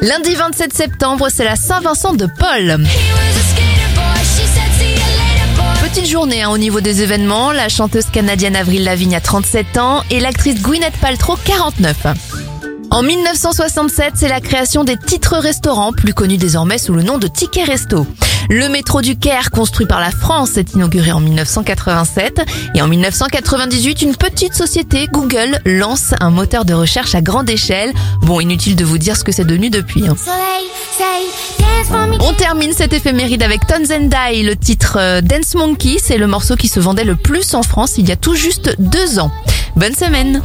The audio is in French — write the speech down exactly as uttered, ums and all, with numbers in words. Lundi vingt-sept septembre, c'est la Saint-Vincent de Paul. Petite journée hein, au niveau des événements, la chanteuse canadienne Avril Lavigne a trente-sept ans et l'actrice Gwyneth Paltrow quarante-neuf. En mille neuf cent soixante-sept, c'est la création des titres restaurants, plus connus désormais sous le nom de Ticket Resto. Le métro du Caire, construit par la France, est inauguré en mille neuf cent quatre-vingt-sept. Et en mille neuf cent quatre-vingt-dix-huit, une petite société, Google, lance un moteur de recherche à grande échelle. Bon, inutile de vous dire ce que c'est devenu depuis. Hein. On termine cette éphéméride avec Tones and I, le titre Dance Monkey. C'est le morceau qui se vendait le plus en France il y a tout juste deux ans. Bonne semaine.